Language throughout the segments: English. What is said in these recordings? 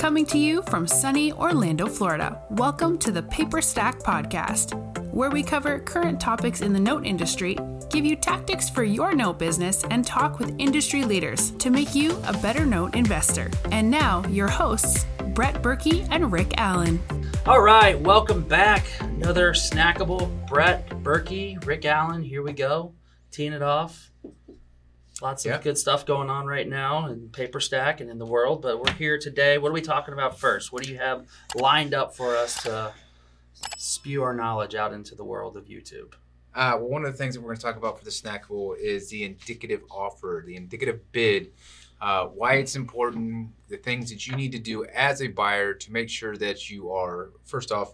Coming to you from sunny Orlando, Florida. Welcome to the Paper Stack Podcast, where we cover current topics in the note industry, give you tactics for your note business, and talk with industry leaders to make you a better note investor. And now, your hosts, Brett Berkey and Rick Allen. All right, welcome back. Another snackable Brett Berkey, Rick Allen. Here we go. Teeing it off. Lots of good stuff going on right now in Paper Stack and in the world, but we're here today. What are we talking about first? What do you have lined up for us to spew our knowledge out into the world of YouTube? Well, one of the things that we're going to talk about for the snackable is the indicative offer, the indicative bid, why it's important, the things that you need to do as a buyer to make sure that you are, first off,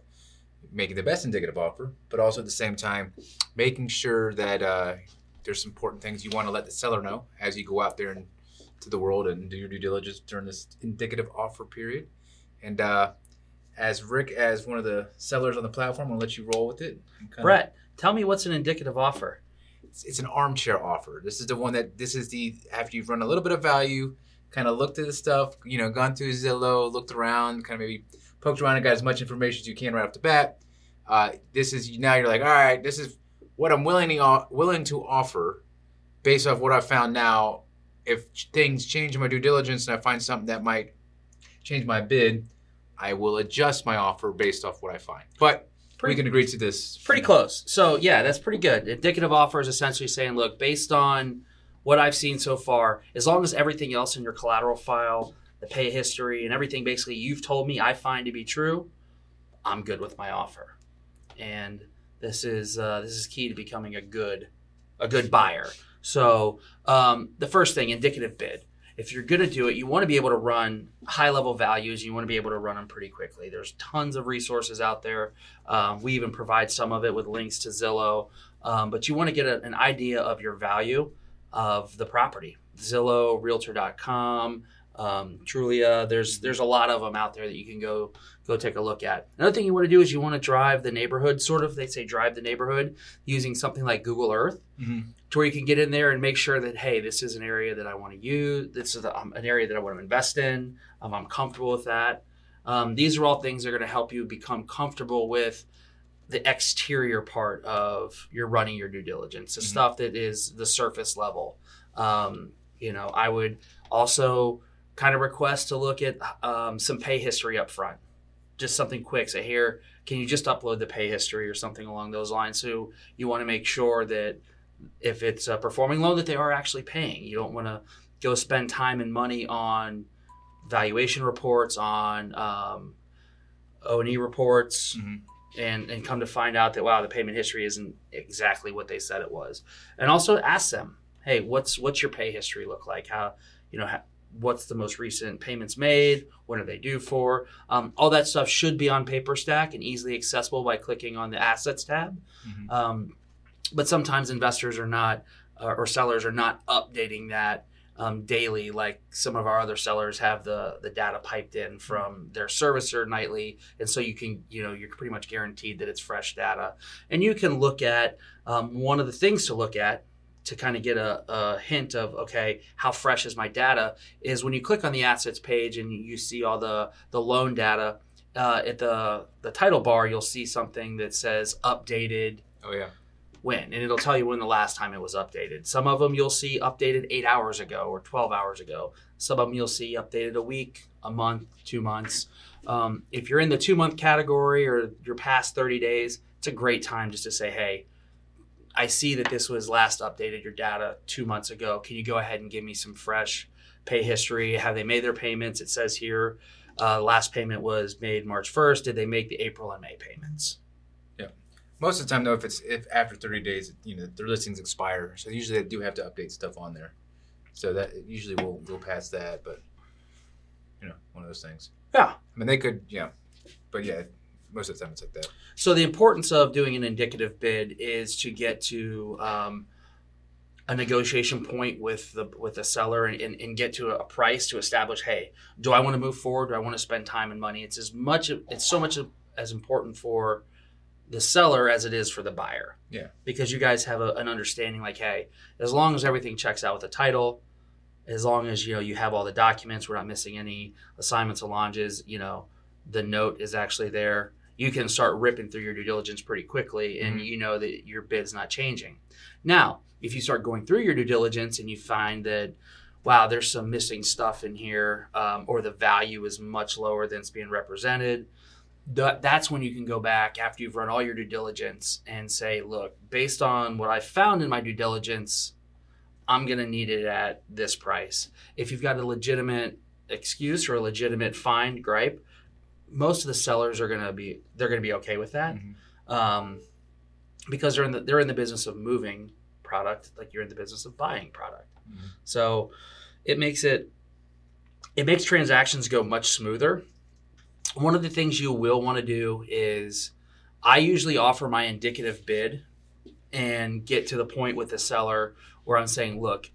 making the best indicative offer, but also at the same time, making sure that there's some important things you want to let the seller know as you go out there and to the world and do your due diligence during this indicative offer period. And as Rick, as one of the sellers on the platform, I'll let you roll with it. Brett, tell me what's an indicative offer. It's an armchair offer. This is the one that, this is the, after you've run a little bit of value, kind of looked at the stuff, you know, gone through Zillow, looked around, kind of maybe poked around and got as much information as you can right off the bat. This is, now you're like, all right, this is what I'm willing to offer based off what I've found now. If things change in my due diligence and I find something that might change my bid, I will adjust my offer based off what I find. But we can agree to this. Pretty close. So yeah, that's pretty good. Indicative offer is essentially saying, look, based on what I've seen so far, as long as everything else in your collateral file, the pay history, and everything basically you've told me I find to be true, I'm good with my offer. And this is key to becoming a good buyer. So the first thing, indicative bid. If you're going to do it, you want to be able to run high-level values. You want to be able to run them pretty quickly. There's tons of resources out there. We even provide some of it with links to Zillow. But you want to get an idea of your value of the property. Zillow, Realtor.com, Trulia. There's a lot of them out there that you can go take a look at. Another thing you want to do is you want to drive the neighborhood, sort of, they say drive the neighborhood using something like Google Earth, mm-hmm. to where you can get in there and make sure that, hey, this is an area that I want to use. This is an area that I want to invest in. I'm comfortable with that. These are all things that are going to help you become comfortable with the exterior part of your running your due diligence, the mm-hmm. stuff that is the surface level. I would also kind of request to look at some pay history up front. Just something quick. Say, here, can you just upload the pay history or something along those lines? So you want to make sure that if it's a performing loan, that they are actually paying. You don't want to go spend time and money on valuation reports, on O&E reports, mm-hmm. and come to find out that, wow, the payment history isn't exactly what they said it was. And also ask them, hey, what's your pay history look like? What's the most recent payments made? What are they due for? All that stuff should be on PaperStack and easily accessible by clicking on the Assets tab. Mm-hmm. But sometimes investors are not, or sellers are not updating that daily, like some of our other sellers have the data piped in from their servicer nightly. And so you can, you're pretty much guaranteed that it's fresh data. And you can look at one of the things to look at to kind of get a hint of, okay, how fresh is my data, is when you click on the assets page and you see all the loan data, at the title bar, you'll see something that says updated when, and it'll tell you when the last time it was updated. Some of them you'll see updated 8 hours ago or 12 hours ago. Some of them you'll see updated a week, a month, 2 months. If you're in the 2 month category or your past 30 days, it's a great time just to say, hey, I see that this was last updated, your data, 2 months ago. Can you go ahead and give me some fresh pay history? Have they made their payments? It says here, last payment was made March 1st. Did they make the April and May payments? Yeah. Most of the time, though, if after 30 days, their listings expire. So usually they do have to update stuff on there. So that usually we'll go past that, but, one of those things. Yeah. I mean, they could, but yeah. Most of the time it's like that. So the importance of doing an indicative bid is to get to a negotiation point with the seller and get to a price to establish, hey, do I want to move forward? Do I want to spend time and money? It's so much as important for the seller as it is for the buyer. Yeah. Because you guys have an understanding like, hey, as long as everything checks out with the title, as long as, you know, you have all the documents, we're not missing any assignments or launches, you know, the note is actually there. You can start ripping through your due diligence pretty quickly, and you know that your bid's not changing. Now, if you start going through your due diligence and you find that, wow, there's some missing stuff in here, or the value is much lower than it's being represented, that's when you can go back after you've run all your due diligence and say, look, based on what I found in my due diligence, I'm going to need it at this price. If you've got a legitimate excuse or a legitimate find, gripe, most of the sellers are going to be, they're going to be okay with that, because they're in the business of moving product, like you're in the business of buying product. So it makes transactions go much smoother. One of the things you will want to do is, I usually offer my indicative bid and get to the point with the seller where I'm saying, look,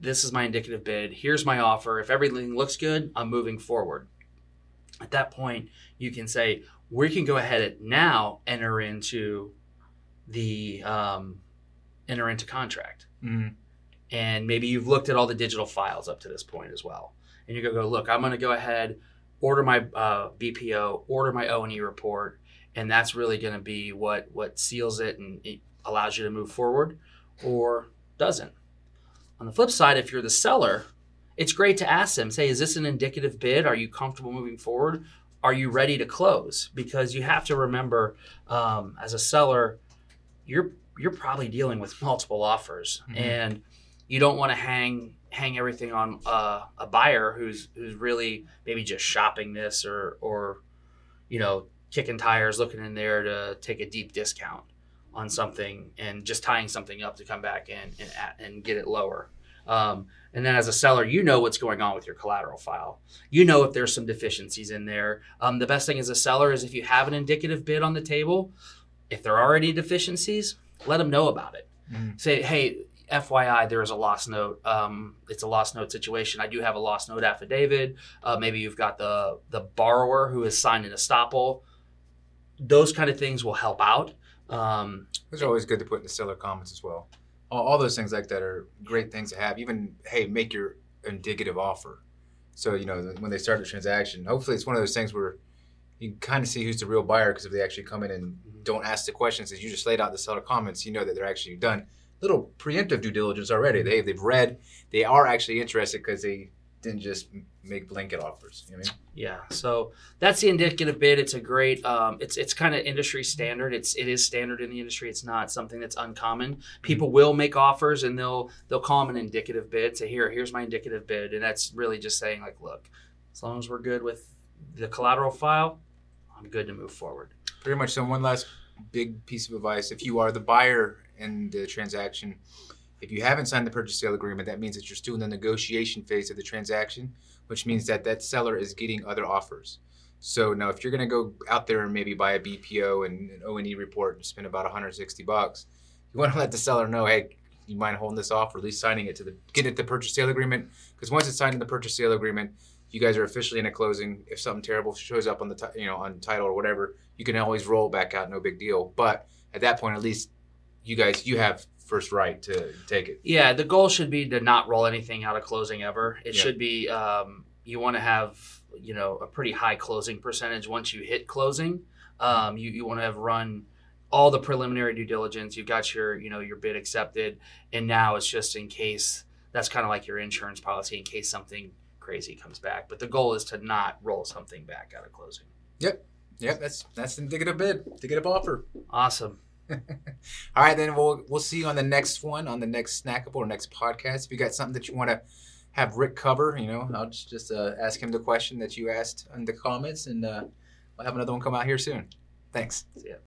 this is my indicative bid. Here's my offer. If everything looks good, I'm moving forward. At that point, you can say, we can go ahead and now enter into the contract. And maybe you've looked at all the digital files up to this point as well. And you're going to go, look, I'm going to go ahead, order my BPO, order my O&E report. And that's really going to be what seals it and it allows you to move forward or doesn't. On the flip side, if you're the seller, it's great to ask them, say, is this an indicative bid? Are you comfortable moving forward? Are you ready to close? Because you have to remember, as a seller, you're probably dealing with multiple offers, and you don't want to hang everything on a buyer who's really maybe just shopping this or you know, kicking tires, looking in there to take a deep discount on something and just tying something up to come back and get it lower. And then as a seller, you know what's going on with your collateral file. You know if there's some deficiencies in there. The best thing as a seller is if you have an indicative bid on the table, if there are any deficiencies, let them know about it. Say, hey, FYI, there is a lost note. It's a lost note situation. I do have a lost note affidavit. Maybe you've got the borrower who has signed an estoppel. Those kind of things will help out. Those are always good to put in the seller comments as well. All those things like that are great things to have. Even, hey, make your indicative offer. So, you know, when they start the transaction, hopefully it's one of those things where you can kind of see who's the real buyer, because if they actually come in and don't ask the questions, as you just laid out the seller comments, you know that they're actually done little preemptive due diligence already. They've read, they are actually interested because they didn't just make blanket offers. You know what I mean? Yeah. So that's the indicative bid. It's a great, it's kind of industry standard. It is standard in the industry. It's not something that's uncommon. People will make offers and they'll call them an indicative bid. Say, here's my indicative bid. And that's really just saying, like, look, as long as we're good with the collateral file, I'm good to move forward. Pretty much. So one last big piece of advice. If you are the buyer in the transaction, if you haven't signed the purchase sale agreement, that means that you're still in the negotiation phase of the transaction, which means that seller is getting other offers. So now if you're going to go out there and maybe buy a BPO and an O&E report and spend about $160, you want to let the seller know, hey, you mind holding this off, or at least signing it to the purchase sale agreement? Because once it's signed in the purchase sale agreement, you guys are officially in a closing. If something terrible shows up on the on title or whatever, you can always roll back out, no big deal. But at that point, at least you have first right to take it. Yeah, the goal should be to not roll anything out of closing ever. It should be, you want to have, a pretty high closing percentage once you hit closing. You want to have run all the preliminary due diligence. You've got your bid accepted, and now it's just in case. That's kind of like your insurance policy in case something crazy comes back. But the goal is to not roll something back out of closing. Yep, that's indicative bid, indicative offer. Awesome. All right, then we'll see you on the next one, on the next Snackable or next podcast. If you got something that you want to have Rick cover, I'll just ask him the question that you asked in the comments, and we'll have another one come out here soon. Thanks. See ya.